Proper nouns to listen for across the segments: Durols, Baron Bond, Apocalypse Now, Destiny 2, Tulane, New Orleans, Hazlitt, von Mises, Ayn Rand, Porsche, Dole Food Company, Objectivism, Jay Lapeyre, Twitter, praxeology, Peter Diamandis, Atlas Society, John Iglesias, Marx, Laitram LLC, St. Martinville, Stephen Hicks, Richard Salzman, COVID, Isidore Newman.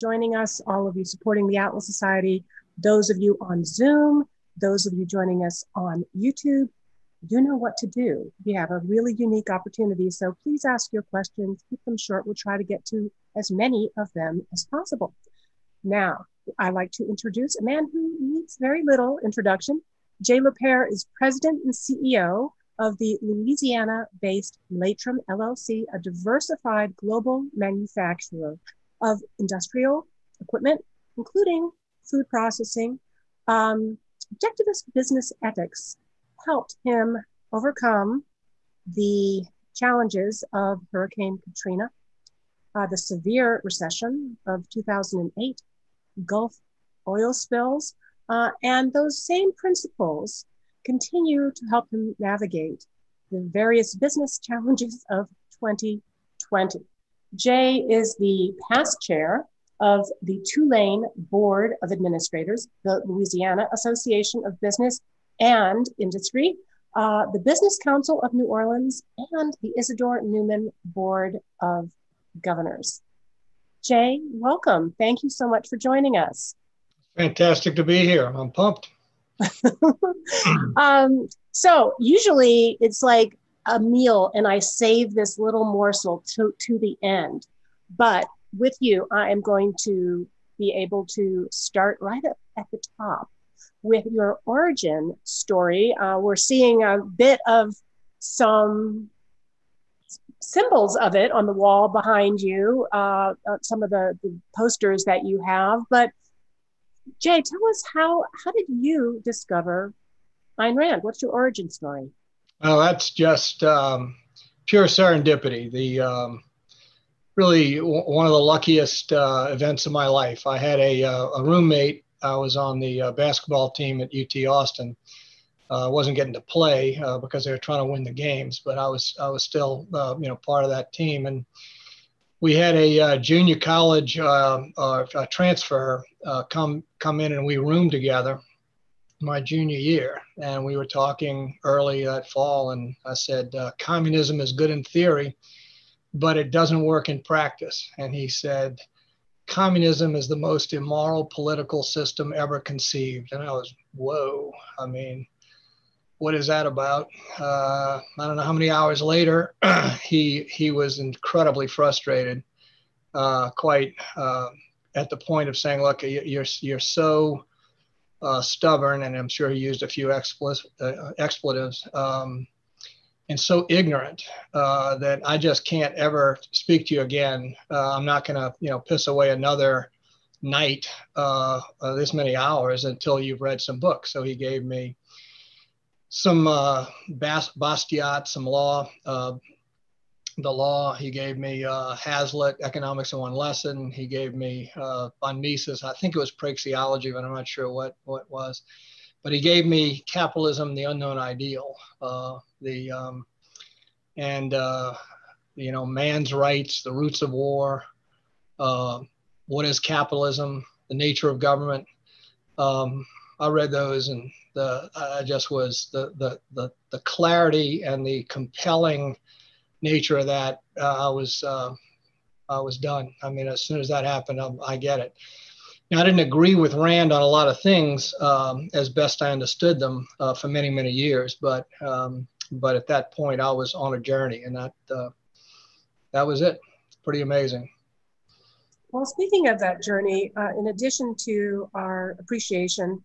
joining us, all of you supporting the Atlas Society, those of you on Zoom, those of you joining us on YouTube. You know what to do. We have a really unique opportunity, so please ask your questions, keep them short. We'll try to get to as many of them as possible. Now, I'd like to introduce a man who needs very little introduction. Jay Lapeyre is president and CEO of the Louisiana-based Laitram LLC, a diversified global manufacturer of industrial equipment, including food processing. Objectivist business ethics helped him overcome the challenges of Hurricane Katrina, the severe recession of 2008, Gulf oil spills, and those same principles continue to help him navigate the various business challenges of 2020. Jay is the past chair of the Tulane Board of Administrators, the Louisiana Association of Business and Industry, the Business Council of New Orleans, and the Isidore Newman Board of Governors. Jay, welcome. Thank you so much for joining us. Fantastic to be here. I'm pumped. So usually it's like a meal and I save this little morsel to the end, but with you, I am going to be able to start right up at the top with your origin story. We're seeing a bit of some symbols of it on the wall behind you, some of the posters that you have. But Jay, tell us, how did you discover Ayn Rand? What's your origin story? Well, that's just pure serendipity. The really one of the luckiest events of my life. I had a roommate. I was on the basketball team at UT Austin. I wasn't getting to play because they were trying to win the games, but I was still part of that team. And we had a junior college transfer come in, and we roomed together my junior year. And we were talking early that fall, and I said, communism is good in theory, but it doesn't work in practice. And he said, communism is the most immoral political system ever conceived. And I was, whoa, I mean, what is that about? I don't know how many hours later, he was incredibly frustrated, quite at the point of saying, look, you're so stubborn, and I'm sure he used a few expletives, and so ignorant that I just can't ever speak to you again. I'm not going to, piss away another night, this many hours until you've read some books. So he gave me some Bastiat, some law, the law. He gave me Hazlitt, Economics in One Lesson. He gave me von Mises. I think it was praxeology, but I'm not sure what it was. But he gave me Capitalism, the Unknown Ideal, Man's Rights, the Roots of War, What is Capitalism, the Nature of Government. I read those, and I just was the clarity and the compelling nature of that. I was done. I mean, as soon as that happened, I get it. Now, I didn't agree with Rand on a lot of things as best I understood them for many, many years. But at that point, I was on a journey, and that was it. It's pretty amazing. Well, speaking of that journey, in addition to our appreciation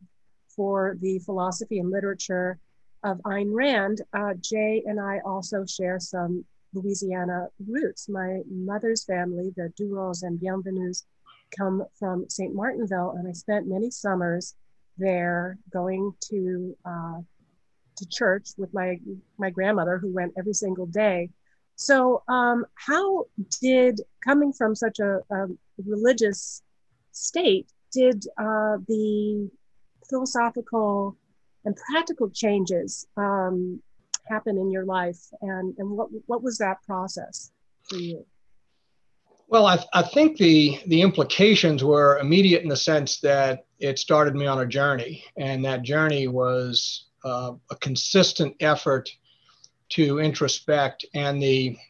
for the philosophy and literature of Ayn Rand, Jay and I also share some Louisiana roots. My mother's family, the Durols and Bienvenues, come from St. Martinville, and I spent many summers there going to church with my grandmother, who went every single day. So how did, coming from such a religious state, did the philosophical and practical changes happen in your life? And what was that process for you? Well, I think the implications were immediate in the sense that it started me on a journey, and that journey was a consistent effort to introspect. And the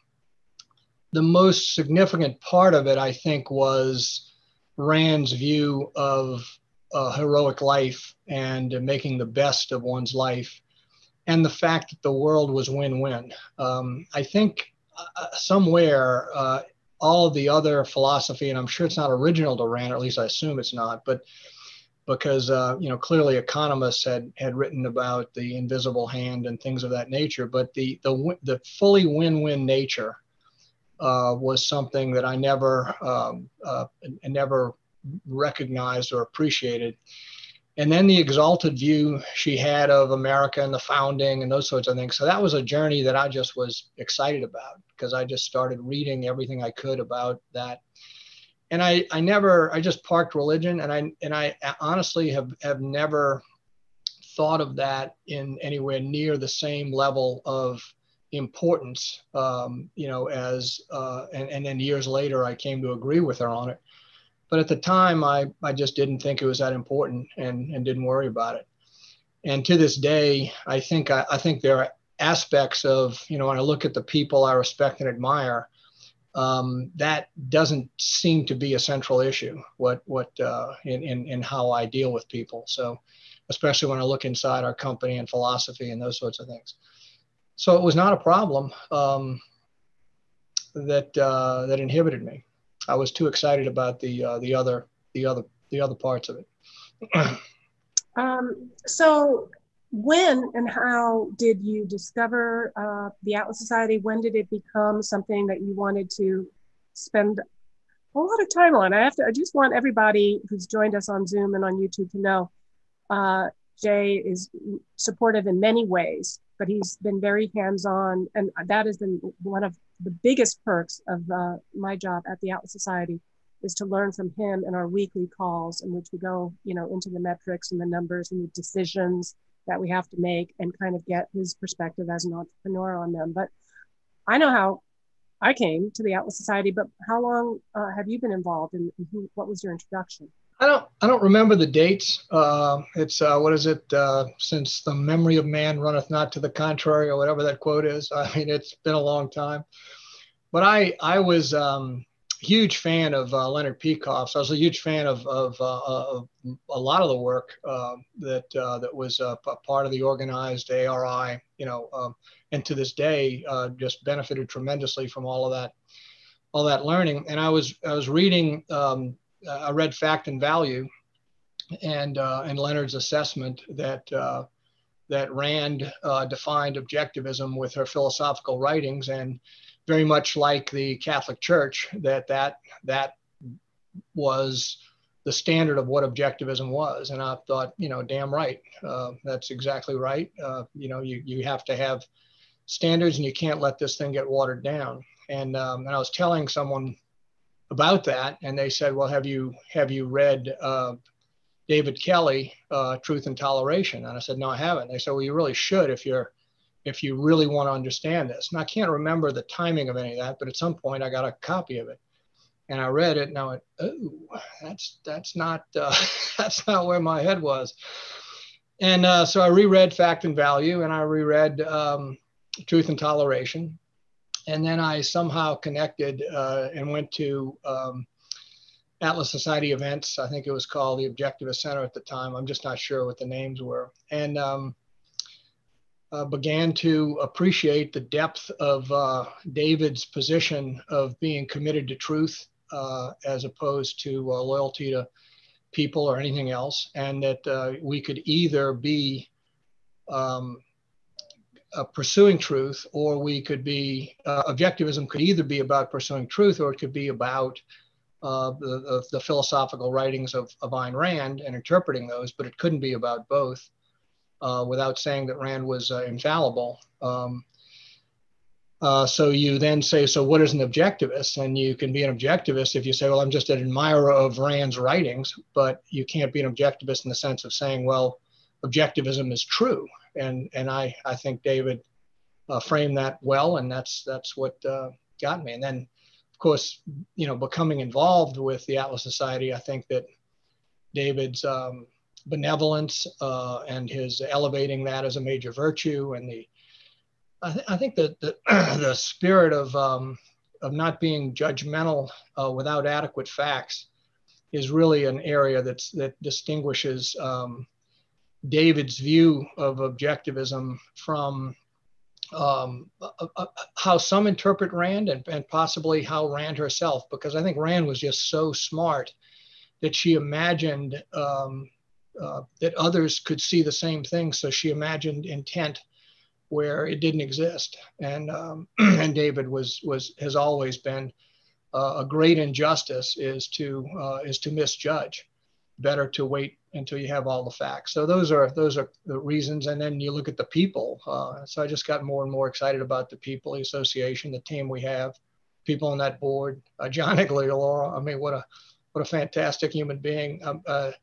most significant part of it, I think, was Rand's view of heroic life and making the best of one's life, and the fact that the world was win-win. I think somewhere all of the other philosophy, and I'm sure it's not original to Rand, or at least I assume it's not, but because you know, clearly economists had written about the invisible hand and things of that nature, but the fully win-win nature was something that I never recognized or appreciated. And then the exalted view she had of America and the founding and those sorts of things. So that was a journey that I just was excited about, because I just started reading everything I could about that. And I just parked religion, and I honestly have never thought of that in anywhere near the same level of importance, you know, as, and then years later, I came to agree with her on it. But at the time, I just didn't think it was that important, and didn't worry about it. And to this day, I think there are aspects of, you know, when I look at the people I respect and admire, that doesn't seem to be a central issue, in how I deal with people. So especially when I look inside our company and philosophy and those sorts of things. So it was not a problem that inhibited me. I was too excited about the other parts of it. So when and how did you discover the Atlas Society? When did it become something that you wanted to spend a lot of time on? I just want everybody who's joined us on Zoom and on YouTube to know Jay is supportive in many ways, but he's been very hands-on, and that has been one of the biggest perks of my job at the Atlas Society, is to learn from him in our weekly calls, in which we go, you know, into the metrics and the numbers and the decisions that we have to make, and kind of get his perspective as an entrepreneur on them. But I know how I came to the Atlas Society, but how long have you been involved, and what was your introduction? I don't remember the dates. It's what is it? Since the memory of man runneth not to the contrary, or whatever that quote is. I mean, it's been a long time. But I was huge fan of Leonard Peikoff. So I was a huge fan of a lot of the work that was part of the organized ARI. You know, and to this day, just benefited tremendously from all of that learning. And I was reading. I read Fact and Value, and Leonard's assessment that Rand defined objectivism with her philosophical writings, and very much like the Catholic Church, that was the standard of what objectivism was. And I thought, you know, damn right, that's exactly right. You know, you have to have standards, and you can't let this thing get watered down. And I was telling someone about that, and they said, well, have you read David Kelly, Truth and Toleration? And I said, no, I haven't. They said, well, you really should if you really want to understand this. And I can't remember the timing of any of that, but at some point I got a copy of it, and I read it, and I went, oh, that's not where my head was. And so I reread Fact and Value, and I reread Truth and Toleration. And then I somehow connected and went to Atlas Society events. I think it was called the Objectivist Center at the time. I'm just not sure what the names were. And began to appreciate the depth of David's position of being committed to truth as opposed to loyalty to people or anything else. And that we could either be pursuing truth, or we could be, objectivism could either be about pursuing truth, or it could be about the philosophical writings of Ayn Rand and interpreting those, but it couldn't be about both without saying that Rand was infallible. So you then say, so what is an objectivist? And you can be an objectivist if you say, well, I'm just an admirer of Rand's writings, but you can't be an objectivist in the sense of saying, well, objectivism is true. And I think David framed that well, and that's what got me. And then, of course, you know, becoming involved with the Atlas Society, I think that David's benevolence and his elevating that as a major virtue, and I think that the spirit of not being judgmental without adequate facts is really an area that's, that distinguishes David's view of objectivism from how some interpret Rand and possibly how Rand herself, because I think Rand was just so smart that she imagined that others could see the same thing. So she imagined intent where it didn't exist. And and David has always been a great injustice is to misjudge. Better to wait until you have all the facts. So those are the reasons. And then you look at the people. So I just got more and more excited about the people, the association, the team we have, people on that board. John Iglesias, I mean, what a fantastic human being. I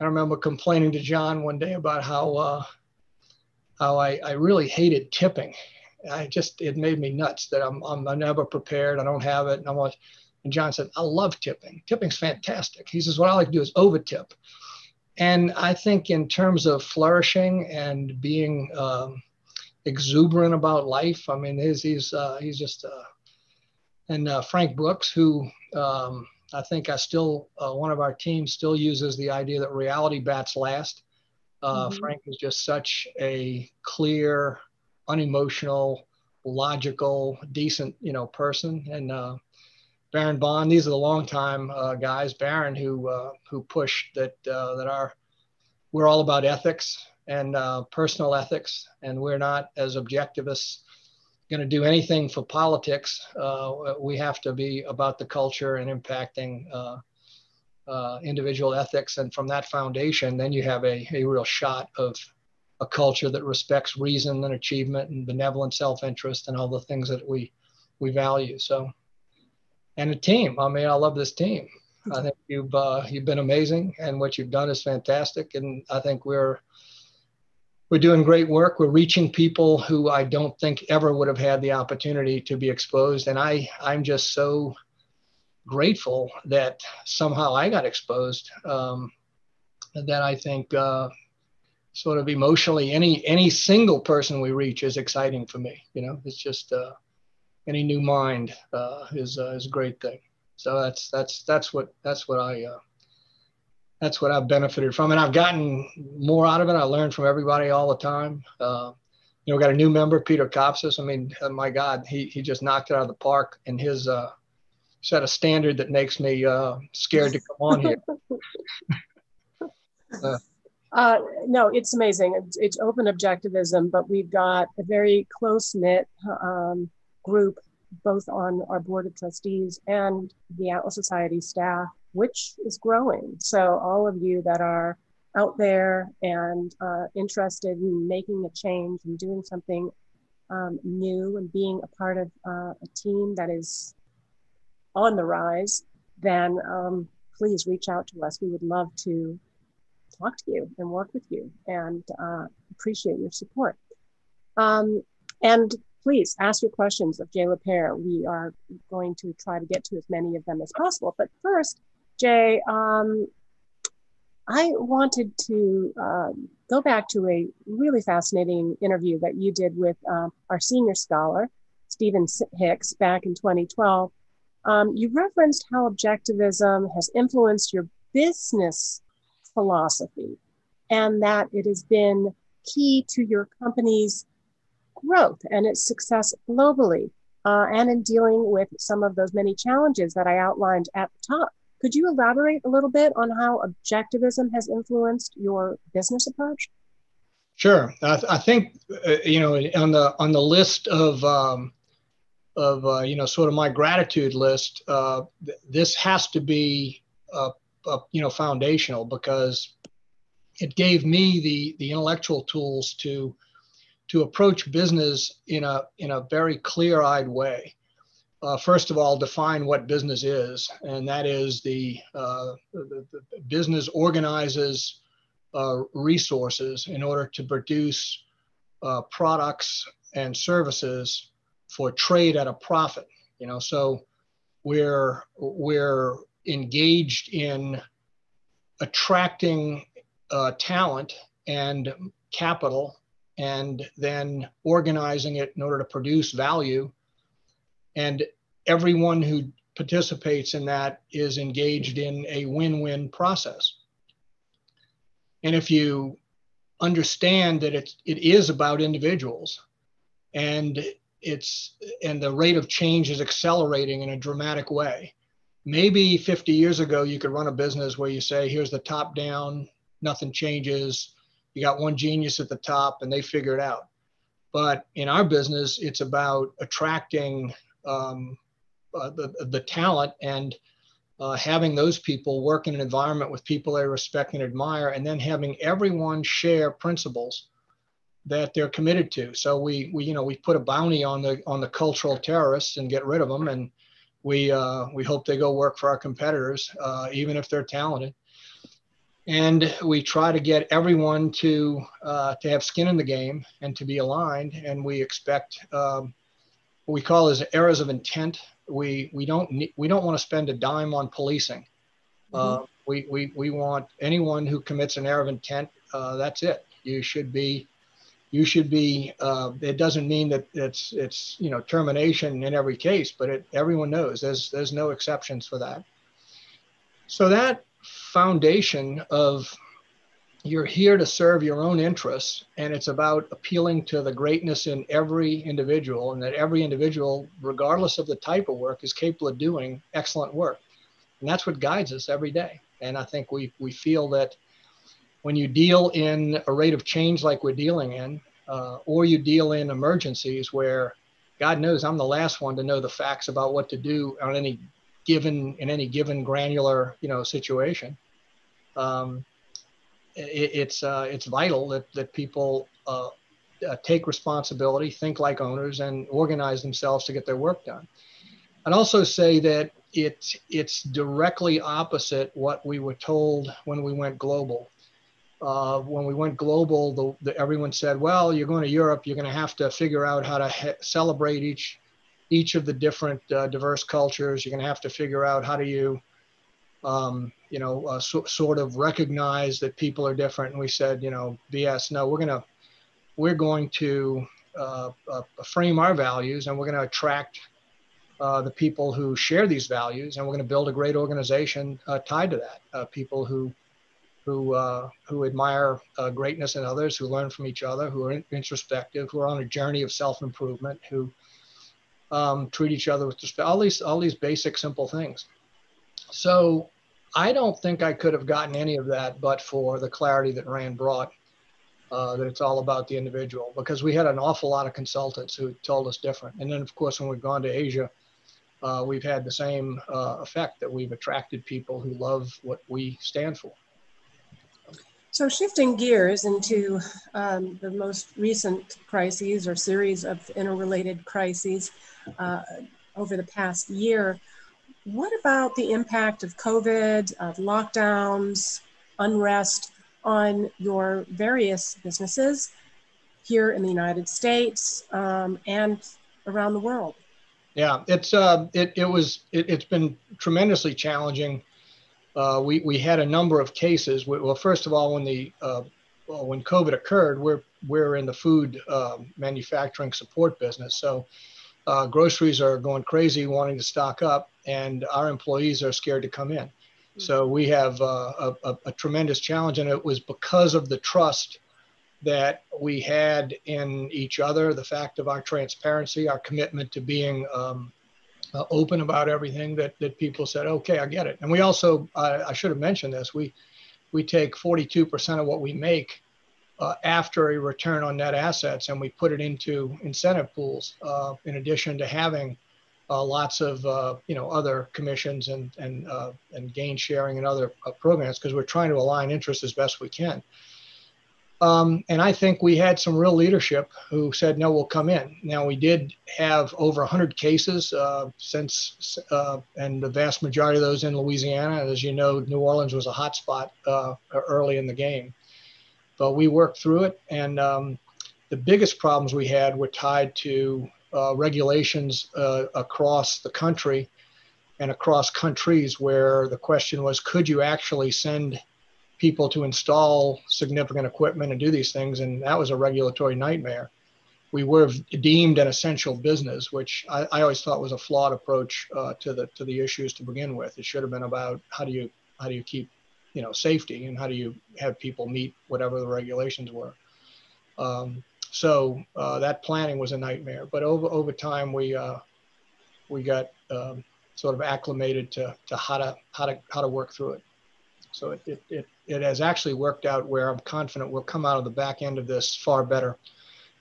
remember complaining to John one day about how I really hated tipping. It made me nuts that I'm never prepared. I don't have it. And John said, I love tipping. Tipping's fantastic. He says, what I like to do is overtip. And I think in terms of flourishing and being exuberant about life, I mean, he's just, and Frank Brooks, who I think one of our teams still uses the idea that reality bats last. Frank is just such a clear, unemotional, logical, decent, person. And Baron Bond, these are the longtime guys. Baron, who pushed that we're all about ethics and personal ethics, and we're not as objectivists going to do anything for politics. We have to be about the culture and impacting individual ethics. And from that foundation, then you have a real shot of a culture that respects reason and achievement and benevolent self-interest and all the things that we value. So. And a team. I mean, I love this team. I think you've been amazing, and what you've done is fantastic. And I think we're doing great work. We're reaching people who I don't think ever would have had the opportunity to be exposed. And I'm just so grateful that somehow I got exposed. That I think sort of emotionally, any single person we reach is exciting for me. It's just. Any new mind is a great thing. So that's what I've benefited from, and I've gotten more out of it. I learned from everybody all the time. We got a new member, Peter Kopsis. I mean, my God, he just knocked it out of the park, and his set a standard that makes me scared to come on here. No, it's amazing. It's open objectivism, but we've got a very close knit. Group, both on our board of trustees and the Atlas Society staff, which is growing. So all of you that are out there and interested in making a change and doing something new and being a part of a team that is on the rise, then please reach out to us. We would love to talk to you and work with you, and appreciate your support. And please ask your questions of Jay Lapeyre. We are going to try to get to as many of them as possible. But first, Jay, I wanted to go back to a really fascinating interview that you did with our senior scholar, Stephen Hicks, back in 2012. You referenced how objectivism has influenced your business philosophy and that it has been key to your company's growth and its success globally, and in dealing with some of those many challenges that I outlined at the top. Could you elaborate a little bit on how objectivism has influenced your business approach? Sure. I think, on the list of sort of my gratitude list, this has to be, foundational, because it gave me the intellectual tools to approach business in a very clear-eyed way. First of all, define what business is, and that is the business organizes resources in order to produce products and services for trade at a profit. So we're engaged in attracting talent and capital, and then organizing it in order to produce value. And everyone who participates in that is engaged in a win-win process. And if you understand that it is about individuals, and the rate of change is accelerating in a dramatic way. Maybe 50 years ago, you could run a business where you say, here's the top down, nothing changes. You got one genius at the top and they figure it out. But in our business, it's about attracting the talent and having those people work in an environment with people they respect and admire, and then having everyone share principles that they're committed to. So we put a bounty on the cultural terrorists and get rid of them, and we hope they go work for our competitors, even if they're talented. And we try to get everyone to have skin in the game and to be aligned. And we expect what we call as errors of intent. We don't want to spend a dime on policing. Mm-hmm. We want anyone who commits an error of intent. That's it. You should be. It doesn't mean that it's termination in every case, but everyone knows there's no exceptions for that. So that foundation of you're here to serve your own interests, and it's about appealing to the greatness in every individual, and that every individual, regardless of the type of work, is capable of doing excellent work, and that's what guides us every day. And I think we feel that. When you deal in a rate of change like we're dealing in, or you deal in emergencies where God knows I'm the last one to know the facts about what to do on any given granular, situation. It's vital that people take responsibility, think like owners, and organize themselves to get their work done. I'd also say that it's directly opposite what we were told when we went global. When we went global, everyone said, well, you're going to Europe, you're going to have to figure out how to celebrate each of the different diverse cultures. You're going to have to figure out how do you, sort of recognize that people are different. And we said, BS, no, we're going to frame our values, and we're going to attract the people who share these values. And we're going to build a great organization tied to that, people who admire greatness in others, who learn from each other, who are introspective, who are on a journey of self-improvement, who treat each other with respect, all these basic, simple things. So I don't think I could have gotten any of that but for the clarity that Rand brought, that it's all about the individual, because we had an awful lot of consultants who told us different. And then, of course, when we've gone to Asia, we've had the same effect, that we've attracted people who love what we stand for. So shifting gears into the most recent crises or series of interrelated crises over the past year, what about the impact of COVID, of lockdowns, unrest on your various businesses here in the United States and around the world? Yeah, it's been tremendously challenging. We had a number of cases. Well, first of all, when COVID occurred, we're in the food manufacturing support business. So groceries are going crazy, wanting to stock up, and our employees are scared to come in. Mm-hmm. So we have a tremendous challenge, and it was because of the trust that we had in each other, the fact of our transparency, our commitment to being open about everything, that people said, okay, I get it. And we also, I should have mentioned this, we take 42% of what we make after a return on net assets, and we put it into incentive pools, in addition to having lots of other commissions and gain sharing and other programs, because we're trying to align interests as best we can. And I think we had some real leadership who said, no, we'll come in. Now, we did have over 100 cases and the vast majority of those in Louisiana. As you know, New Orleans was a hot spot early in the game. But we worked through it. And the biggest problems we had were tied to regulations across the country and across countries, where the question was, could you actually send people to install significant equipment and do these things? And that was a regulatory nightmare. we would have deemed an essential business, which I always thought was a flawed approach to the issues to begin with. It should have been about how do you keep, you know, safety, and how do you have people meet whatever the regulations were. So that planning was a nightmare. But over time, we got sort of acclimated to how to work through it. So it has actually worked out where I'm confident we'll come out of the back end of this far better,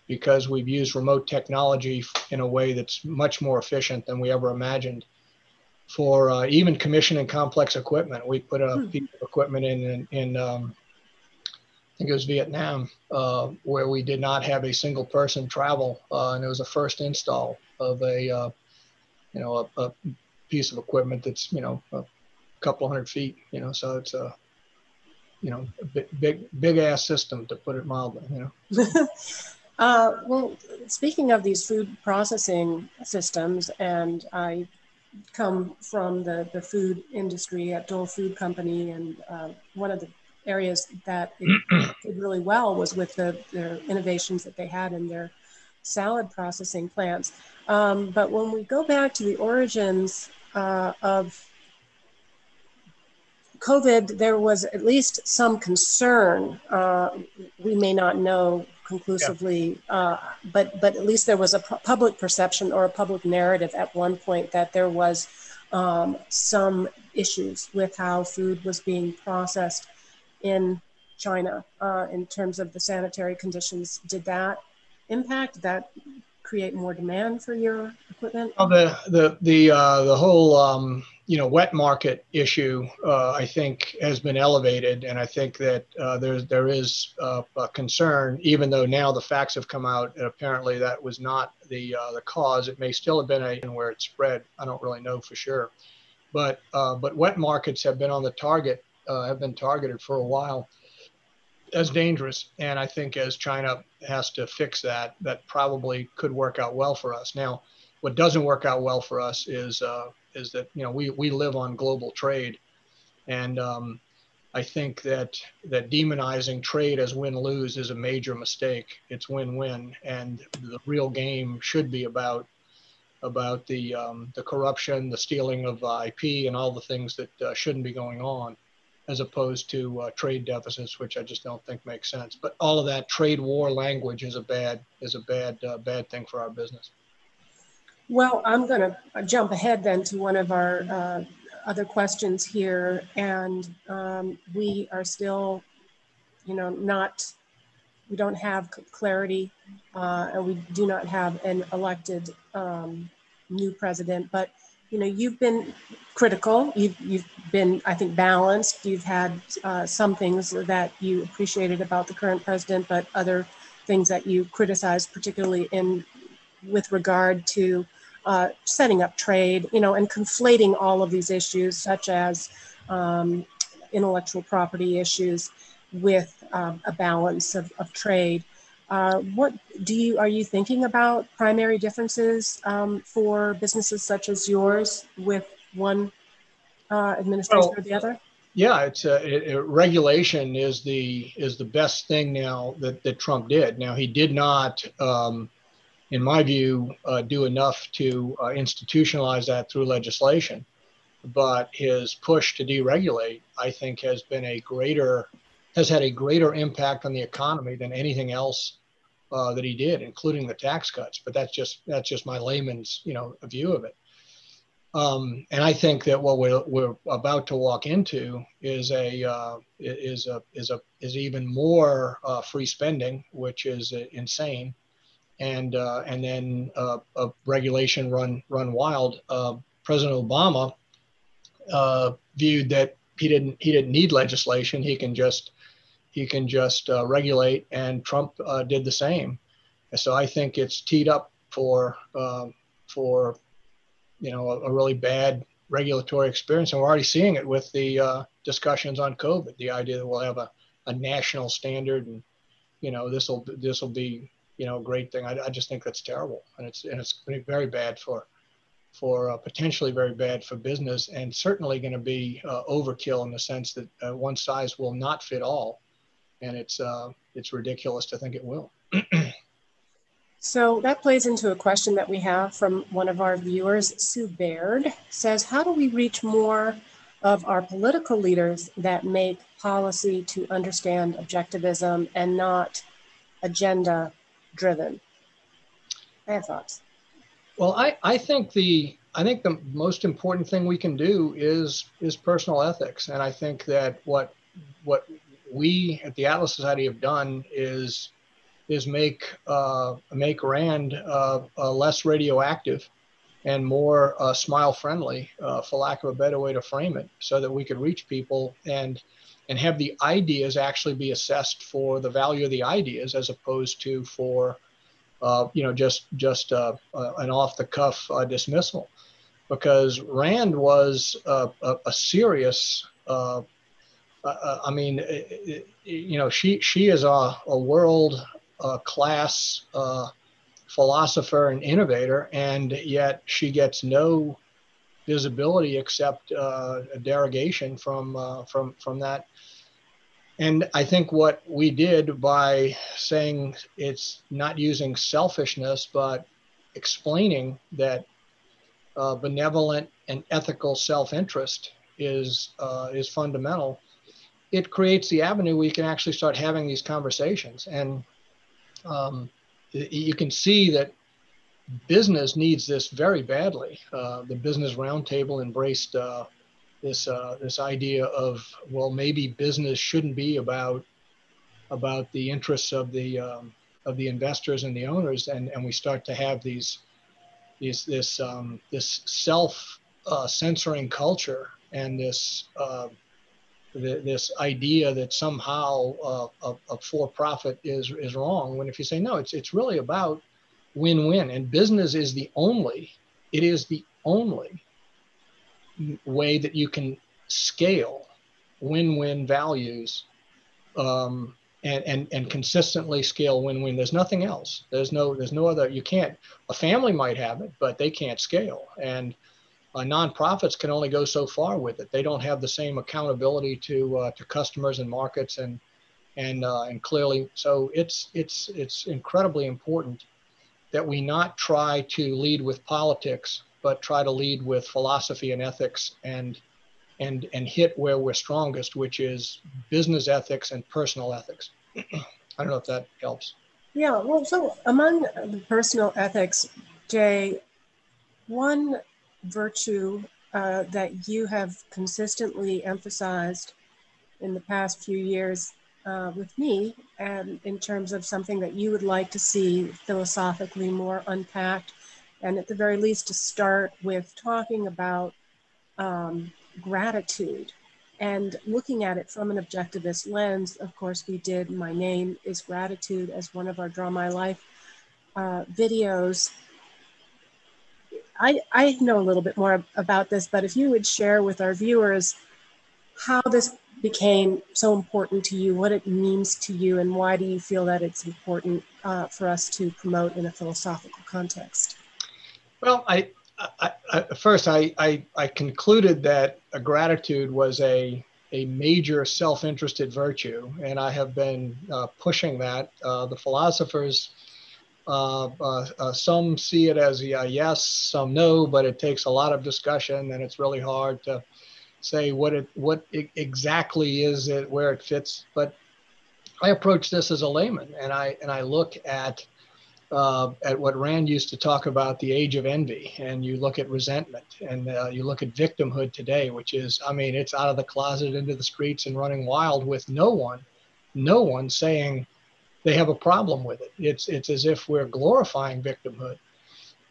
because we've used remote technology in a way that's much more efficient than we ever imagined for even commissioning complex equipment. We put a piece of equipment in I think it was Vietnam, where we did not have a single person travel. And it was the first install of a piece of equipment that's, you know, a couple hundred feet, you know, so it's a, you know, a big ass system, to put it mildly, you know. Well, speaking of these food processing systems, and I come from the food industry at Dole Food Company, and one of the areas that it did really well was with the innovations that they had in their salad processing plants. But when we go back to the origins of COVID, there was at least some concern. We may not know conclusively, yeah, but at least there was a public perception or a public narrative at one point that there was some issues with how food was being processed in China in terms of the sanitary conditions. Did that impact, that create more demand for your equipment? Well, the whole you know, wet market issue, I think, has been elevated, and I think that there is a concern, even though now the facts have come out, and apparently that was not the cause. It may still have been where it spread. I don't really know for sure, but wet markets have been targeted for a while as dangerous, and I think as China has to fix that, that probably could work out well for us. Now, what doesn't work out well for us is that, you know, we live on global trade, and I think that demonizing trade as win-lose is a major mistake. It's win-win, and the real game should be about the corruption, the stealing of IP, and all the things that shouldn't be going on, as opposed to trade deficits, which I just don't think makes sense. But all of that trade war language is a bad thing for our business. Well, I'm going to jump ahead then to one of our other questions here, and we are still, you know, we don't have clarity, and we do not have an elected new president. But, you know, you've been critical. You've been, I think, balanced. You've had some things that you appreciated about the current president, but other things that you criticized, particularly with regard to setting up trade, you know, and conflating all of these issues, such as intellectual property issues, with a balance of trade. Are you thinking about primary differences for businesses such as yours with one administration or the other? Yeah, regulation is the best thing now that Trump did. Now, he did not, in my view, do enough to institutionalize that through legislation, but his push to deregulate, I think, has had a greater impact on the economy than anything else that he did, including the tax cuts. But that's just my layman's, you know, view of it. And I think that what we're about to walk into is even more free spending, which is insane, and then regulation run wild. President Obama viewed that he didn't need legislation. He can just regulate, and Trump did the same. So I think it's teed up for you know, a really bad regulatory experience, and we're already seeing it with the discussions on COVID. The idea that we'll have a national standard, and, you know, this will be, you know, a great thing. I just think that's terrible, and it's going to be very bad for potentially very bad for business, and certainly going to be overkill in the sense that one size will not fit all. And it's ridiculous to think it will. So that plays into a question that we have from one of our viewers, Sue Baird, says, how do we reach more of our political leaders that make policy to understand objectivism and not agenda driven? I have thoughts. Well, I think the most important thing we can do is personal ethics. And I think that what we at the Atlas Society have done is make Rand less radioactive and more smile friendly, for lack of a better way to frame it, so that we could reach people and have the ideas actually be assessed for the value of the ideas, as opposed to for an off the cuff dismissal. Because Rand was a serious. I mean, she is a world. Class philosopher and innovator, and yet she gets no visibility except a derogation from that. And I think what we did by saying it's not using selfishness, but explaining that benevolent and ethical self-interest is fundamental, it creates the avenue where you can actually start having these conversations. And you can see that business needs this very badly. The Business Roundtable embraced this idea of, well, maybe business shouldn't be about the interests of the investors and the owners, and we start to have this self censoring culture and this idea that somehow a for-profit is wrong, when if you say, no, it's really about win-win, and business is the only way that you can scale win-win values and consistently scale win-win. There's nothing else. There's no other. You can't. A family might have it, but they can't scale. And nonprofits can only go so far with it. They don't have the same accountability to customers and markets and clearly. So it's incredibly important that we not try to lead with politics, but try to lead with philosophy and ethics and hit where we're strongest, which is business ethics and personal ethics. I don't know if that helps. Yeah. Well, so among the personal ethics, Jay, one virtue that you have consistently emphasized in the past few years with me, and in terms of something that you would like to see philosophically more unpacked, and at the very least to start with talking about gratitude and looking at it from an objectivist lens. Of course, we did My Name is Gratitude as one of our Draw My Life videos. I know a little bit more about this, but if you would share with our viewers how this became so important to you, what it means to you, and why do you feel that it's important for us to promote in a philosophical context? Well, I concluded that gratitude was a major self-interested virtue, and I have been pushing that. The philosophers, some see it as a yes, some no, but it takes a lot of discussion, and it's really hard to say what exactly is it, where it fits. But I approach this as a layman, and I look at what Rand used to talk about, the age of envy, and you look at resentment, and you look at victimhood today, which is, I mean, it's out of the closet into the streets and running wild with no one saying they have a problem with it. It's as if we're glorifying victimhood.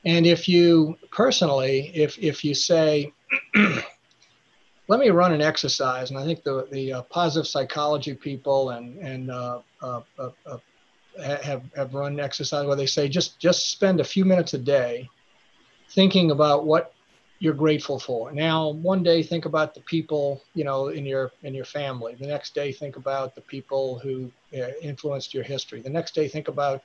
And if you personally, if you say, let me run an exercise, and I think the positive psychology people have run an exercise where they say just spend a few minutes a day thinking about what you're grateful for. Now, one day think about the people, in your family. The next day think about the people who influenced your history. The next day think about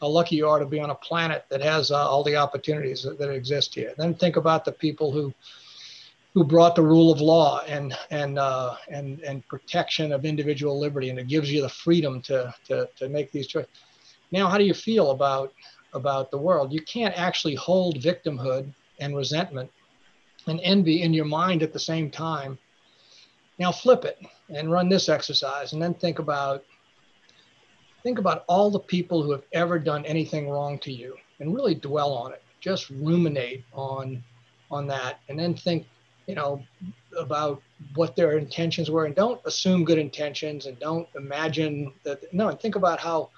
how lucky you are to be on a planet that has all the opportunities that exist here. Then think about the people who brought the rule of law and protection of individual liberty, and it gives you the freedom to make these choices. Now, how do you feel about about the world. You can't actually hold victimhood and resentment and envy in your mind at the same time. Now flip it and run this exercise, and then think about all the people who have ever done anything wrong to you, and really dwell on it. Just ruminate on that, and then think, about what their intentions were, and don't assume good intentions, and don't imagine that. No, and think about how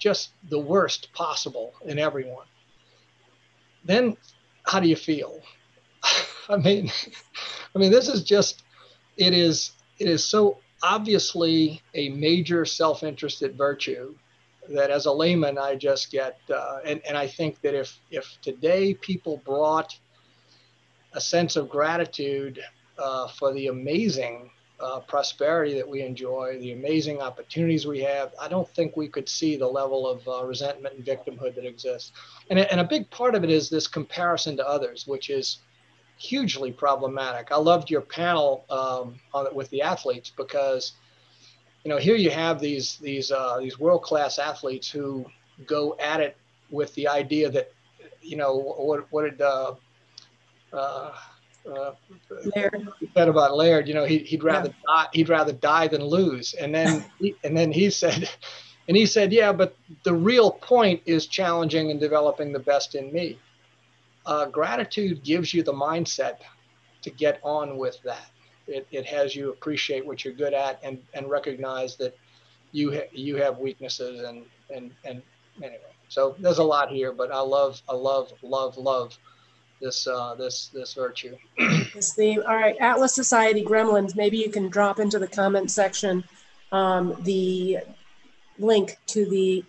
just the worst possible in everyone. Then how do you feel? I mean, this is just, it is so obviously a major self-interested virtue that as a layman, I just get, and I think that if today people brought a sense of gratitude for the amazing prosperity that we enjoy, the amazing opportunities we have, I don't think we could see the level of resentment and victimhood that exists. And a big part of it is this comparison to others, which is hugely problematic. I loved your panel with the athletes, because here you have these world-class athletes who go at it with the idea that, what did Laird said about Laird? He'd rather die. He'd rather die than lose. And then he said, yeah, but the real point is challenging and developing the best in me. Gratitude gives you the mindset to get on with that. It has you appreciate what you're good at and recognize that you have weaknesses and anyway. So there's a lot here, but I love this virtue. This theme. All right, Atlas Society Gremlins. Maybe you can drop into the comment section the link to the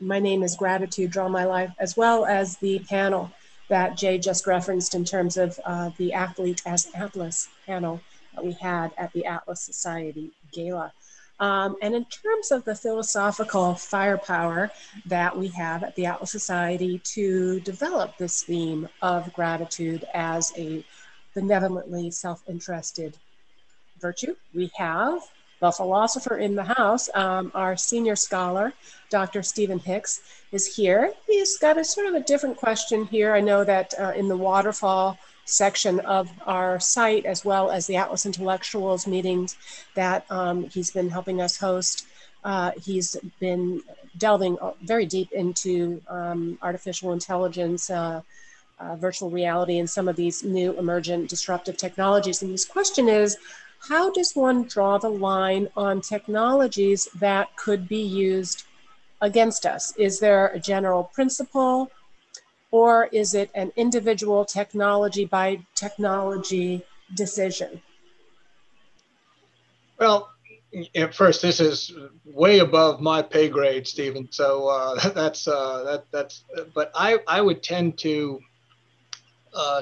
My Name Is Gratitude, Draw My Life, as well as the panel that Jay just referenced in terms of the athlete as Atlas panel that we had at the Atlas Society Gala. And in terms of the philosophical firepower that we have at the Atlas Society to develop this theme of gratitude as a benevolently self-interested virtue, we have the philosopher in the house, our senior scholar, Dr. Stephen Hicks, is here. He's got a sort of a different question here. I know that in the waterfall section of our site, as well as the Atlas Intellectuals meetings that he's been helping us host, he's been delving very deep into artificial intelligence, virtual reality, and some of these new emergent disruptive technologies. And his question is, how does one draw the line on technologies that could be used against us? Is there a general principle, or is it an individual technology by technology decision? Well, at first, this is way above my pay grade, Stephen. So but I would tend to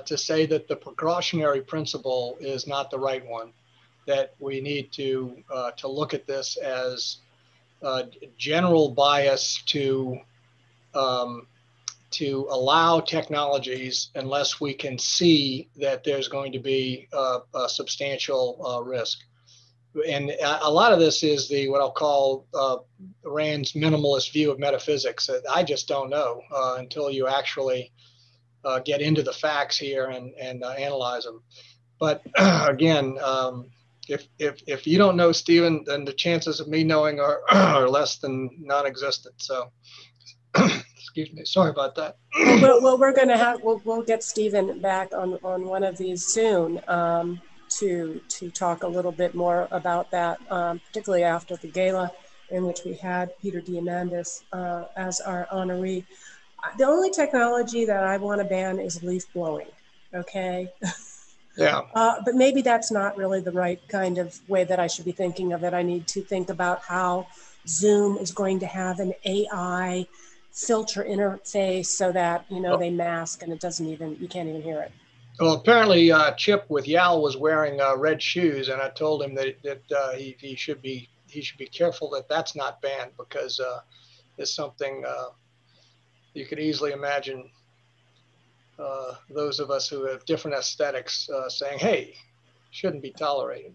say that the precautionary principle is not the right one. That we need to look at this as general bias to allow technologies unless we can see that there's going to be a substantial risk. And a lot of this is what I'll call Rand's minimalist view of metaphysics. I just don't know until you actually get into the facts here and analyze them. But again, if you don't know, Stephen, then the chances of me knowing are less than non-existent. So, excuse me, sorry about that. Well, we're going to have we'll get Stephen back on one of these soon to talk a little bit more about that, particularly after the gala in which we had Peter Diamandis as our honoree. The only technology that I want to ban is leaf blowing. Okay. Yeah. But maybe that's not really the right kind of way that I should be thinking of it. I need to think about how Zoom is going to have an AI filter interface so that, they mask and it doesn't even, you can't even hear it. Well, apparently Chip with Yal was wearing red shoes, and I told him that he should be careful that that's not banned, because it's something you could easily imagine. Those of us who have different aesthetics saying, hey, shouldn't be tolerated.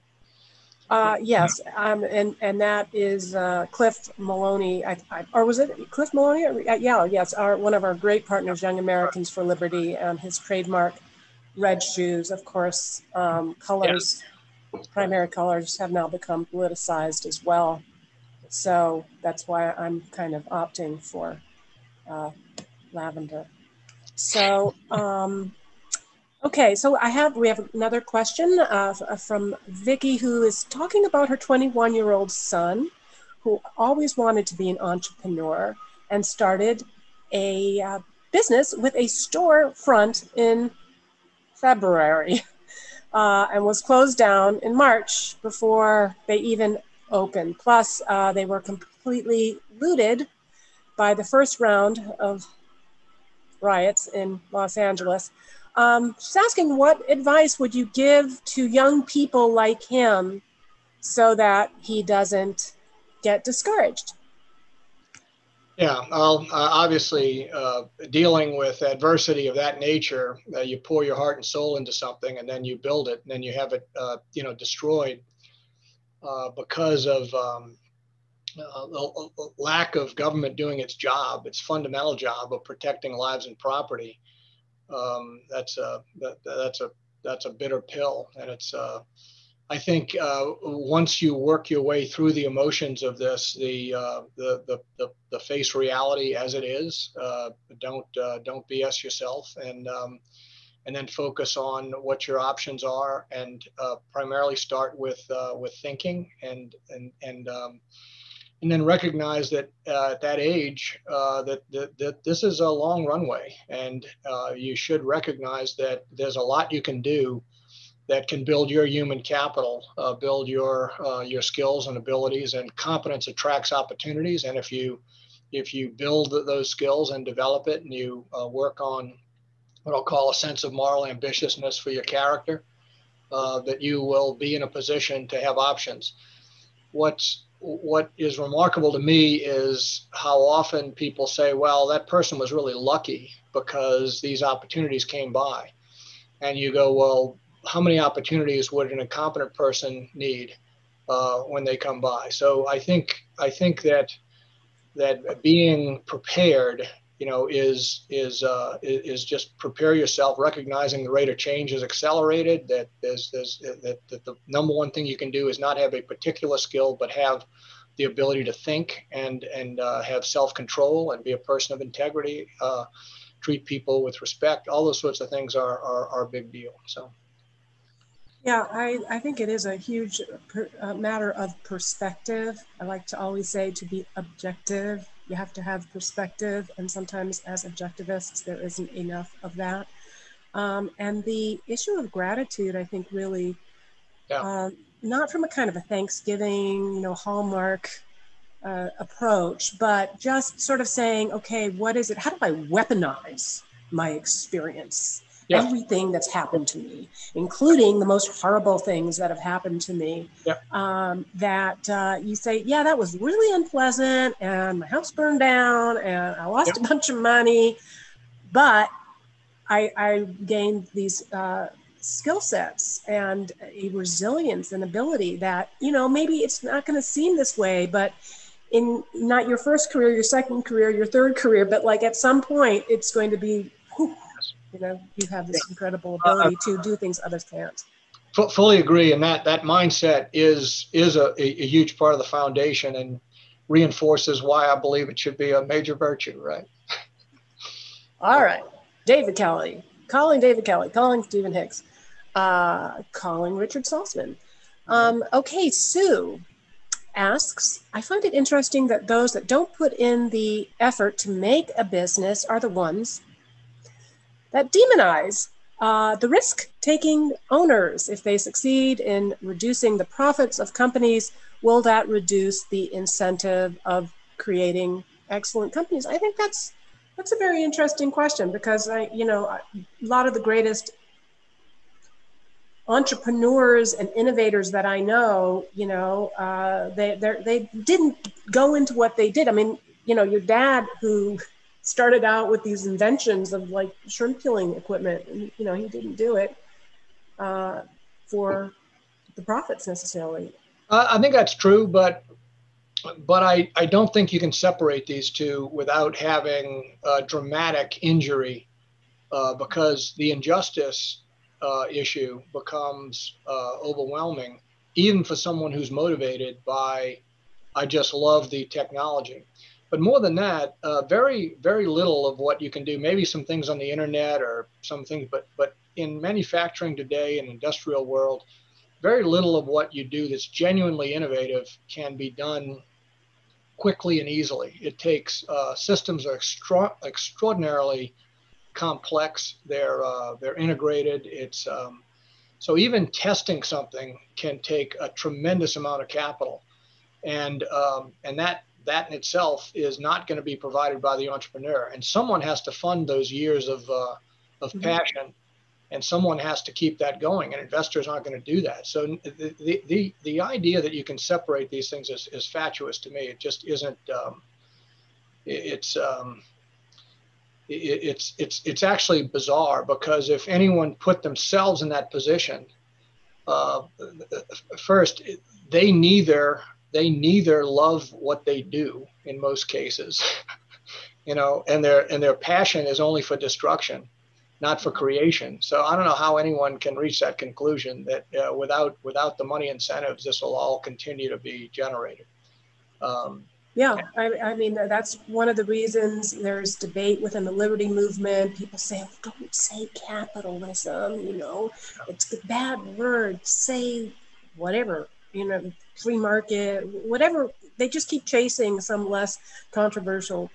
Yes, and that is Cliff Maloney, or was it Cliff Maloney? Yeah, yes, one of our great partners, Young Americans for Liberty, and his trademark red shoes, of course, colors, yes. Primary colors have now become politicized as well. So that's why I'm kind of opting for lavender. So, okay, so we have another question from Vicky, who is talking about her 21-year-old son, who always wanted to be an entrepreneur and started a business with a storefront in February and was closed down in March before they even opened. Plus, they were completely looted by the first round of riots in Los Angeles. She's asking, what advice would you give to young people like him so that he doesn't get discouraged? Yeah, obviously dealing with adversity of that nature, you pour your heart and soul into something and then you build it and then you have it, destroyed because of a lack of government doing its job, its fundamental job of protecting lives and property. That's a bitter pill, and it's I think once you work your way through the emotions of this, the face reality as it is, don't BS yourself, and then focus on what your options are, and primarily start with thinking, and then recognize that at that age, that this is a long runway, and you should recognize that there's a lot you can do that can build your human capital, build your skills and abilities, and competence attracts opportunities. And if you build those skills and develop it, and you work on what I'll call a sense of moral ambitiousness for your character, that you will be in a position to have options. What is remarkable to me is how often people say, well, that person was really lucky because these opportunities came by. And you go, well, how many opportunities would an incompetent person need when they come by? So I think that being prepared, is just prepare yourself, recognizing the rate of change is accelerated, that that the number one thing you can do is not have a particular skill, but have the ability to think and have self-control and be a person of integrity, treat people with respect. All those sorts of things are a big deal. So. Yeah, I think it is a huge matter of perspective. I like to always say, to be objective, you have to have perspective, and sometimes as objectivists, there isn't enough of that. And the issue of gratitude, I think, really, yeah. Not from a kind of a Thanksgiving, hallmark approach, but just sort of saying, okay, what is it? How do I weaponize my experience? Yeah. Everything that's happened to me, including the most horrible things that have happened to me, yeah. You say, yeah, that was really unpleasant, and my house burned down, and I lost yeah. a bunch of money, but I gained these skill sets and a resilience and ability that, maybe it's not going to seem this way, but in not your first career, your second career, your third career, but like at some point, it's going to be, whew, you have this incredible ability to do things others can't. Fully agree, and that mindset is a huge part of the foundation and reinforces why I believe it should be a major virtue, right? All right, David Kelly, calling David Kelly, calling Stephen Hicks, calling Richard Salzman. Okay, Sue asks, I find it interesting that those that don't put in the effort to make a business are the ones that demonize the risk-taking owners. If they succeed in reducing the profits of companies, will that reduce the incentive of creating excellent companies? I think that's a very interesting question, because a lot of the greatest entrepreneurs and innovators that I know, they didn't go into what they did. I mean, your dad, who started out with these inventions of like shrimp peeling equipment, and he didn't do it for the profits necessarily. I think that's true, but I don't think you can separate these two without having dramatic injury, because the injustice issue becomes overwhelming, even for someone who's motivated by, I just love the technology. But more than that, very, very little of what you can do, maybe some things on the internet or some things, but in manufacturing today and industrial world, very little of what you do that's genuinely innovative can be done quickly and easily. It takes, systems are extraordinarily complex. They're integrated. It's, so even testing something can take a tremendous amount of capital. And that in itself is not going to be provided by the entrepreneur. And someone has to fund those years of passion, and someone has to keep that going, and investors aren't going to do that. So the idea that you can separate these things is fatuous to me. It just isn't, it's actually bizarre, because if anyone put themselves in that position, first, they neither love what they do in most cases, you know, and their passion is only for destruction, not for creation. So I don't know how anyone can reach that conclusion that without the money incentives, this will all continue to be generated. Yeah, I mean, that's one of the reasons there's debate within the liberty movement. People say, oh, don't say capitalism, you know, it's a bad word, say whatever, you know, free market, whatever. They just keep chasing some less controversial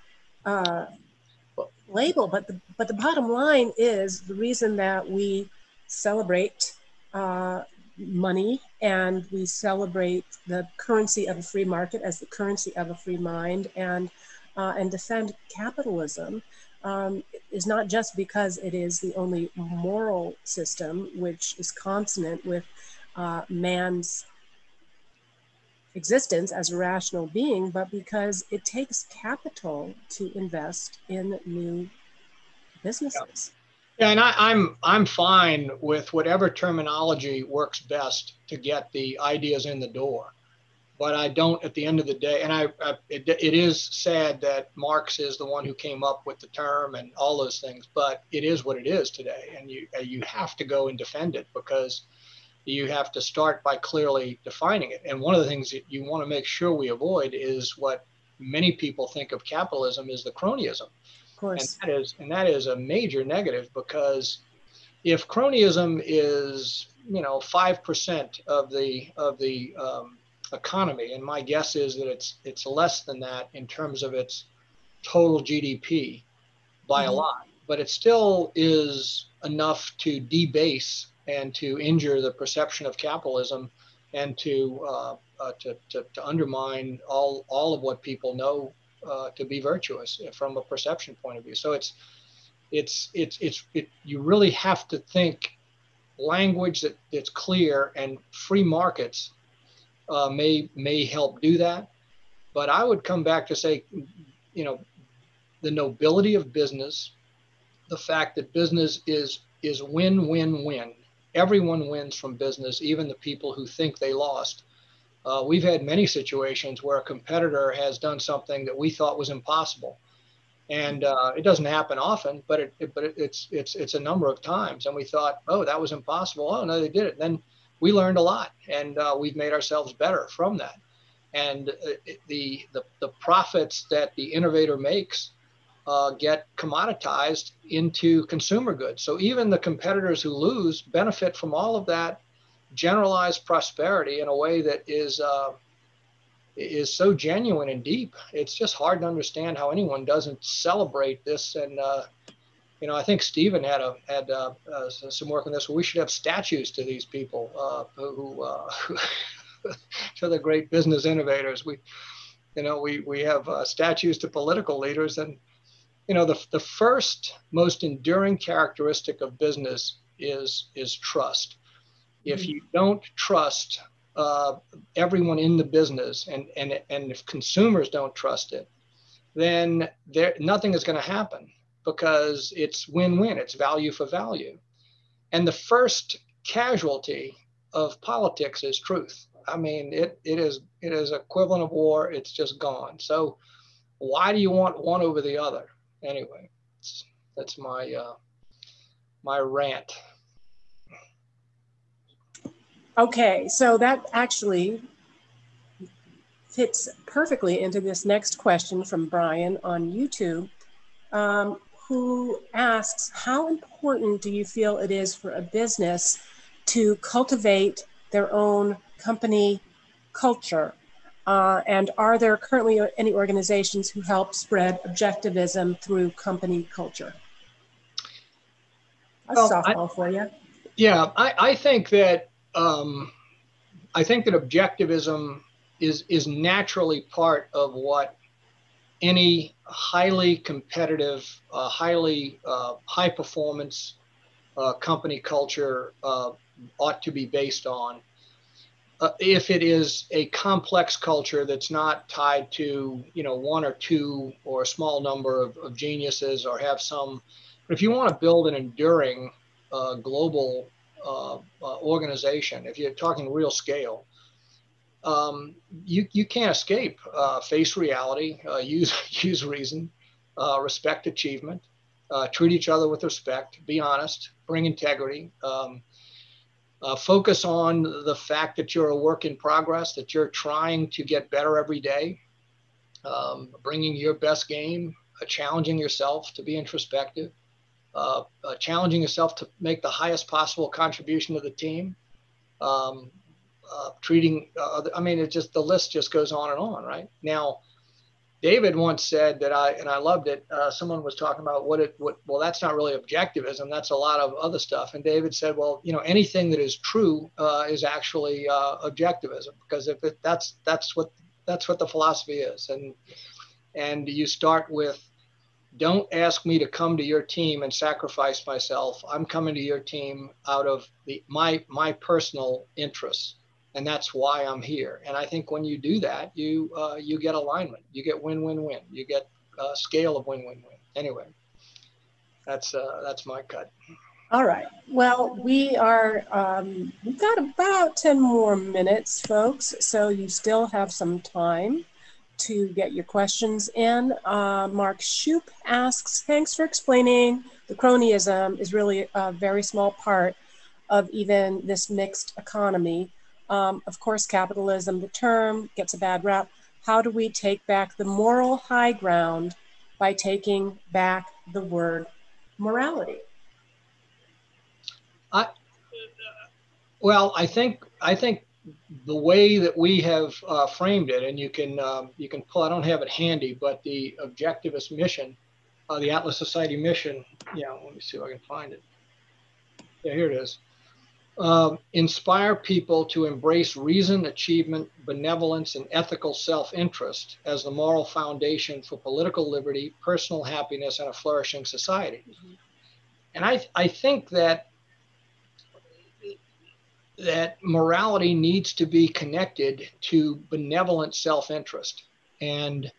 label. But the bottom line is the reason that we celebrate money and we celebrate the currency of a free market as the currency of a free mind and defend capitalism is not just because it is the only moral system which is consonant with man's existence as a rational being, but because it takes capital to invest in new businesses. Yeah, and I'm fine with whatever terminology works best to get the ideas in the door, but I don't, at the end of the day, and it is sad that Marx is the one who came up with the term and all those things, but it is what it is today, and you have to go and defend it, because you have to start by clearly defining it. And one of the things that you want to make sure we avoid is what many people think of capitalism is the cronyism. Of course. And that is a major negative, because if cronyism is, you know, 5% of the economy, and my guess is that it's less than that in terms of its total GDP by a lot, but it still is enough to debase and to injure the perception of capitalism, and to undermine all of what people know to be virtuous from a perception point of view. So you really have to think language that's clear, and free markets may help do that. But I would come back to say, you know, the nobility of business, the fact that business is win-win-win. Everyone wins from business, even the people who think they lost. We've had many situations where a competitor has done something that we thought was impossible, and it doesn't happen often, but it's a number of times, and we thought, oh, that was impossible. Oh no, they did it. And then we learned a lot, and we've made ourselves better from that. And the profits that the innovator makes get commoditized into consumer goods. So even the competitors who lose benefit from all of that generalized prosperity in a way that is so genuine and deep. It's just hard to understand how anyone doesn't celebrate this. And you know, I think Stephen had some work on this. We should have statues to these people who to the great business innovators. We have statues to political leaders. And you know, the first most enduring characteristic of business is trust. If you don't trust everyone in the business, and if consumers don't trust it, then nothing is going to happen, because it's win-win, it's value for value. And the first casualty of politics is truth. I mean, it is equivalent of war. It's just gone. So why do you want one over the other? Anyway, that's my my rant. Okay, so that actually fits perfectly into this next question from Brian on YouTube, who asks, how important do you feel it is for a business to cultivate their own company culture? And are there currently any organizations who help spread objectivism through company culture? A softball for you. Yeah, I think that objectivism is naturally part of what any highly competitive, high performance company culture ought to be based on. If it is a complex culture that's not tied to, you know, one or two or a small number of geniuses or have some, but if you want to build an enduring global organization, if you're talking real scale, you can't escape face reality, use reason, respect achievement, treat each other with respect, be honest, bring integrity. Focus on the fact that you're a work in progress, that you're trying to get better every day, bringing your best game, challenging yourself to be introspective, challenging yourself to make the highest possible contribution to the team, I mean, it just, the list just goes on and on, right? Now, David once said that I loved it. Someone was talking about well, that's not really objectivism. That's a lot of other stuff. And David said, well, you know, anything that is true is actually objectivism, because if it, that's what the philosophy is. And you start with, don't ask me to come to your team and sacrifice myself. I'm coming to your team out of my personal interests. And that's why I'm here. And I think when you do that, you get alignment, you get win-win-win, you get a scale of win-win-win. Anyway, that's my cut. All right. Well, we've got about 10 more minutes, folks. So you still have some time to get your questions in. Mark Shoup asks, thanks for explaining the cronyism is really a very small part of even this mixed economy. Of course, capitalism, the term, gets a bad rap. How do we take back the moral high ground by taking back the word morality? I think the way that we have framed it, and you can pull, I don't have it handy, but the Objectivist mission, the Atlas Society mission, yeah, let me see if I can find it. Yeah, here it is. Inspire people to embrace reason, achievement, benevolence, and ethical self-interest as the moral foundation for political liberty, personal happiness, and a flourishing society. Mm-hmm. And I think that morality needs to be connected to benevolent self-interest and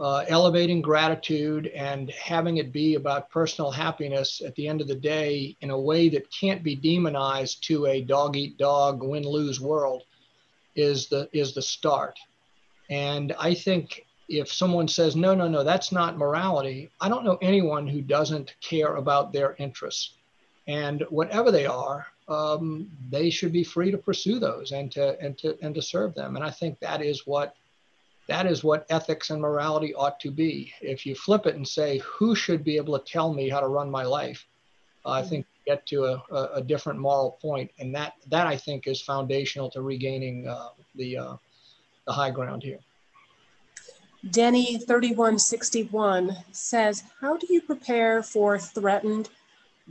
elevating gratitude and having it be about personal happiness at the end of the day in a way that can't be demonized to a dog-eat-dog, win-lose world is the start. And I think if someone says, no, that's not morality, I don't know anyone who doesn't care about their interests. And whatever they are, they should be free to pursue those and to serve them. And I think that is what ethics and morality ought to be. If you flip it and say, who should be able to tell me how to run my life? I think you get to a different moral point. And that I think is foundational to regaining the high ground here. Denny 3161 says, how do you prepare for threatened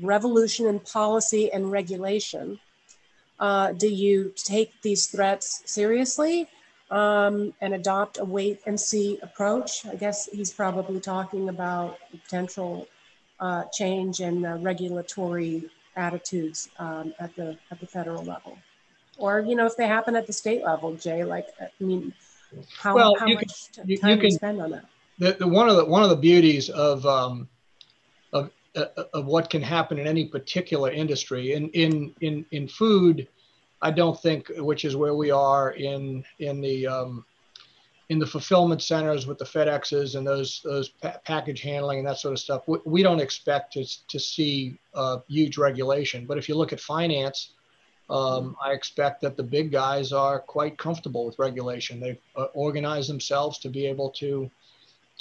revolution in policy and regulation? Do you take these threats seriously? And adopt a wait and see approach? I guess he's probably talking about potential change in regulatory attitudes at the federal level, or, you know, if they happen at the state level, Jay. Like, I mean, how much time do you spend on that? One of the beauties of what can happen in any particular industry in food. I don't think, which is where we are in the fulfillment centers with the FedExes and those package handling and that sort of stuff. We don't expect to see huge regulation. But if you look at finance, I expect that the big guys are quite comfortable with regulation. They've organized themselves to be able to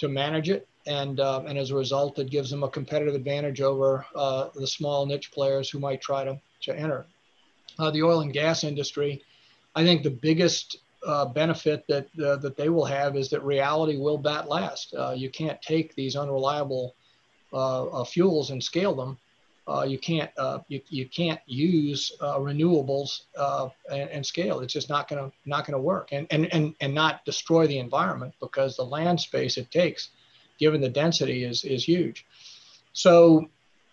manage it. And as a result, it gives them a competitive advantage over the small niche players who might try to enter. The oil and gas industry, I think the biggest benefit that that they will have is that reality will bat last. You can't take these unreliable fuels and scale them. You can't use renewables and scale. It's just not gonna work, and not destroy the environment, because the land space it takes, given the density, is huge. So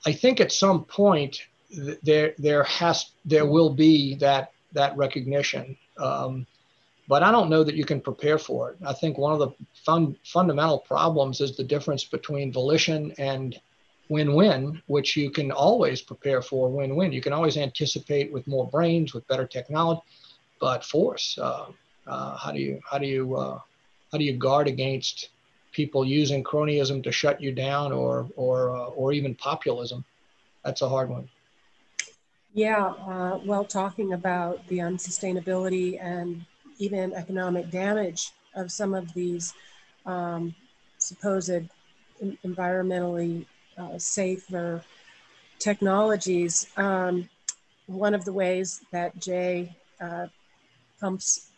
I think at some point there will be that recognition. But I don't know that you can prepare for it. I think one of the fundamental problems is the difference between volition and win-win, which you can always prepare for win-win. You can always anticipate with more brains, with better technology, but force. How do you guard against people using cronyism to shut you down, or even populism? That's a hard one. Yeah. Well, talking about the unsustainability and even economic damage of some of these supposed environmentally safer technologies. One of the ways that Jay pumps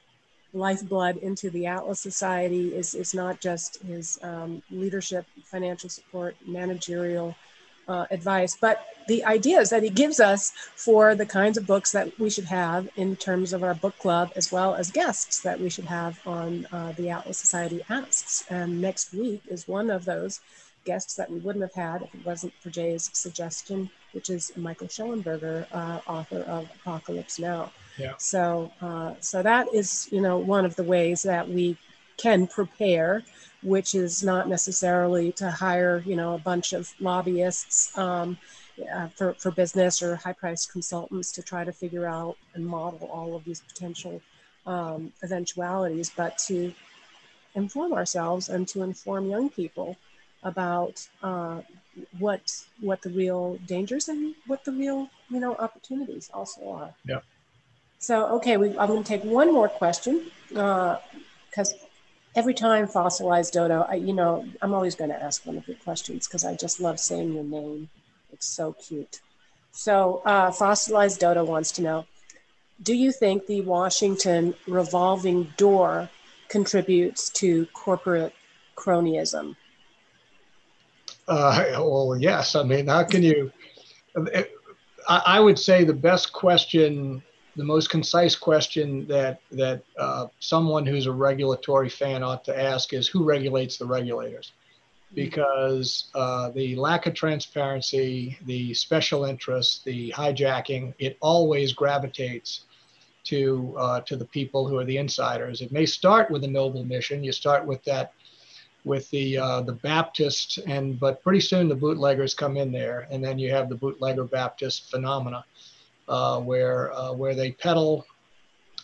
lifeblood into the Atlas Society is not just his leadership, financial support, managerial advice, but the ideas that he gives us for the kinds of books that we should have in terms of our book club, as well as guests that we should have on the Atlas Society Asks. And next week is one of those guests that we wouldn't have had if it wasn't for Jay's suggestion, which is Michael Schellenberger, author of Apocalypse Now. Yeah. So that is, one of the ways that we can prepare, which is not necessarily to hire, a bunch of lobbyists for business or high-priced consultants to try to figure out and model all of these potential eventualities, but to inform ourselves and to inform young people about what the real dangers and what the real opportunities also are. Yeah. So okay, I'm going to take one more question because every time Fossilized Dodo, I'm always going to ask one of your questions because I just love saying your name. It's so cute. So Fossilized Dodo wants to know, do you think the Washington revolving door contributes to corporate cronyism? Well, yes. I mean, how can you? I would say the best question, the most concise question that someone who's a regulatory fan ought to ask is, who regulates the regulators? Because the lack of transparency, the special interests, the hijacking, it always gravitates to the people who are the insiders. It may start with a noble mission. You start with that, with the Baptists, but pretty soon the bootleggers come in there, and then you have the bootlegger Baptist phenomena, where they peddle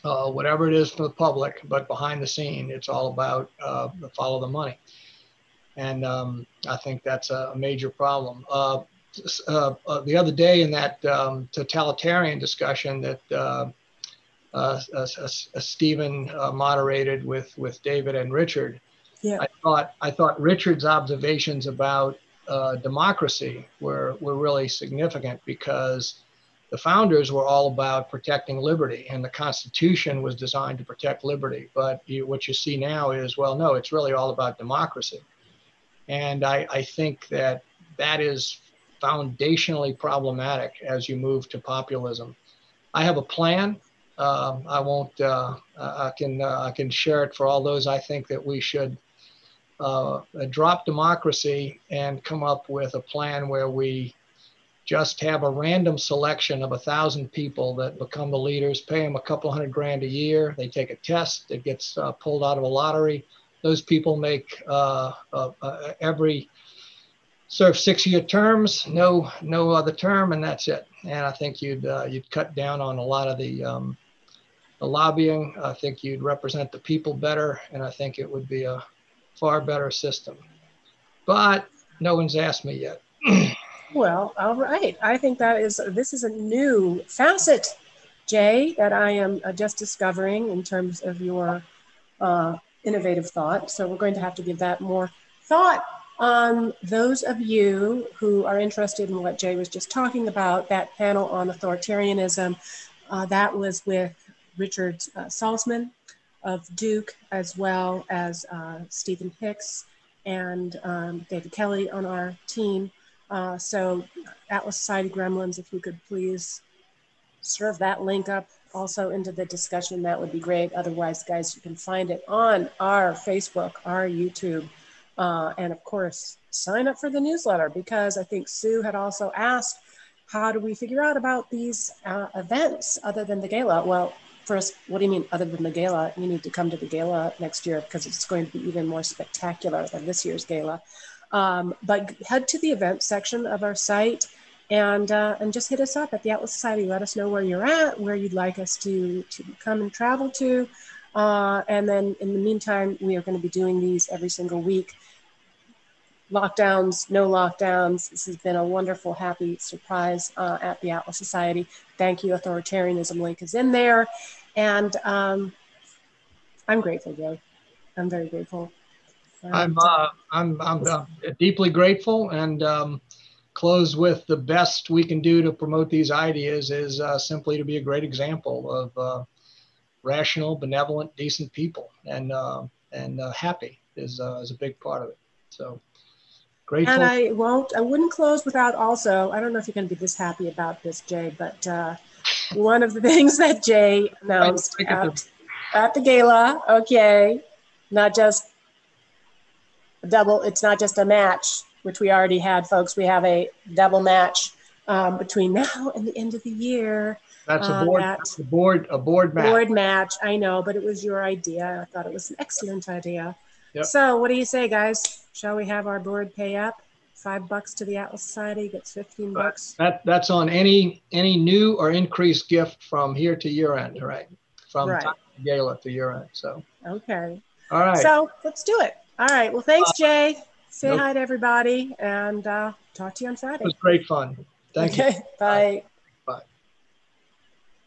whatever it is for the public, but behind the scene, it's all about follow the money, and I think that's a major problem. The other day in that totalitarian discussion that Stephen moderated with David and Richard. Yeah. I thought Richard's observations about democracy were really significant, because the founders were all about protecting liberty, and the Constitution was designed to protect liberty. But what you see now is, well, no, it's really all about democracy. And I think that is foundationally problematic as you move to populism. I have a plan. I won't. I can share it for all those. I think that we should drop democracy and come up with a plan where we just have a random selection of 1,000 people that become the leaders, pay them a couple $100 grand a year. They take a test that gets pulled out of a lottery. Those people make serve 6-year terms, no other term, and that's it. And I think you'd cut down on a lot of the the lobbying. I think you'd represent the people better, and I think it would be a far better system. But no one's asked me yet. Well, all right. I think that is, this is a new facet, Jay, that I am just discovering in terms of your innovative thought. So we're going to have to give that more thought. Those of you who are interested in what Jay was just talking about, that panel on authoritarianism, that was with Richard Salzman of Duke, as well as Stephen Hicks and David Kelly on our team. So Atlas Society Gremlins, if you could please serve that link up also into the discussion, that would be great. Otherwise, guys, you can find it on our Facebook, our YouTube, and of course, sign up for the newsletter, because I think Sue had also asked, how do we figure out about these events other than the gala? Well, first, what do you mean other than the gala? You need to come to the gala next year, because it's going to be even more spectacular than this year's gala. But head to the event section of our site and just hit us up at the Atlas Society. Let us know where you're at, where you'd like us to come and travel to. And then in the meantime, we are going to be doing these every single week. Lockdowns, no lockdowns. This has been a wonderful, happy surprise at the Atlas Society. Thank you, authoritarianism link is in there. And I'm grateful, Jay. I'm very grateful. I'm deeply grateful, and close with the best we can do to promote these ideas is simply to be a great example of rational, benevolent, decent people, and happy is a big part of it. So grateful. And I wouldn't close without also, I don't know if you're going to be this happy about this, Jay, but one of the things that Jay announced at the gala, okay, not just double, it's not just a match, which we already had, folks. We have a double match between now and the end of the year. That's a board match. I know, but it was your idea. I thought it was an excellent idea. Yep. So what do you say, guys? Shall we have our board pay up? $5 to the Atlas Society, gets 15 bucks. That's on any new or increased gift from here to year end, right? From right. Time to gala to year end, so. Okay. All right. So let's do it. All right. Well, thanks, Jay. Say hi to everybody, and talk to you on Friday. It was great fun. Thank you. Bye. Bye.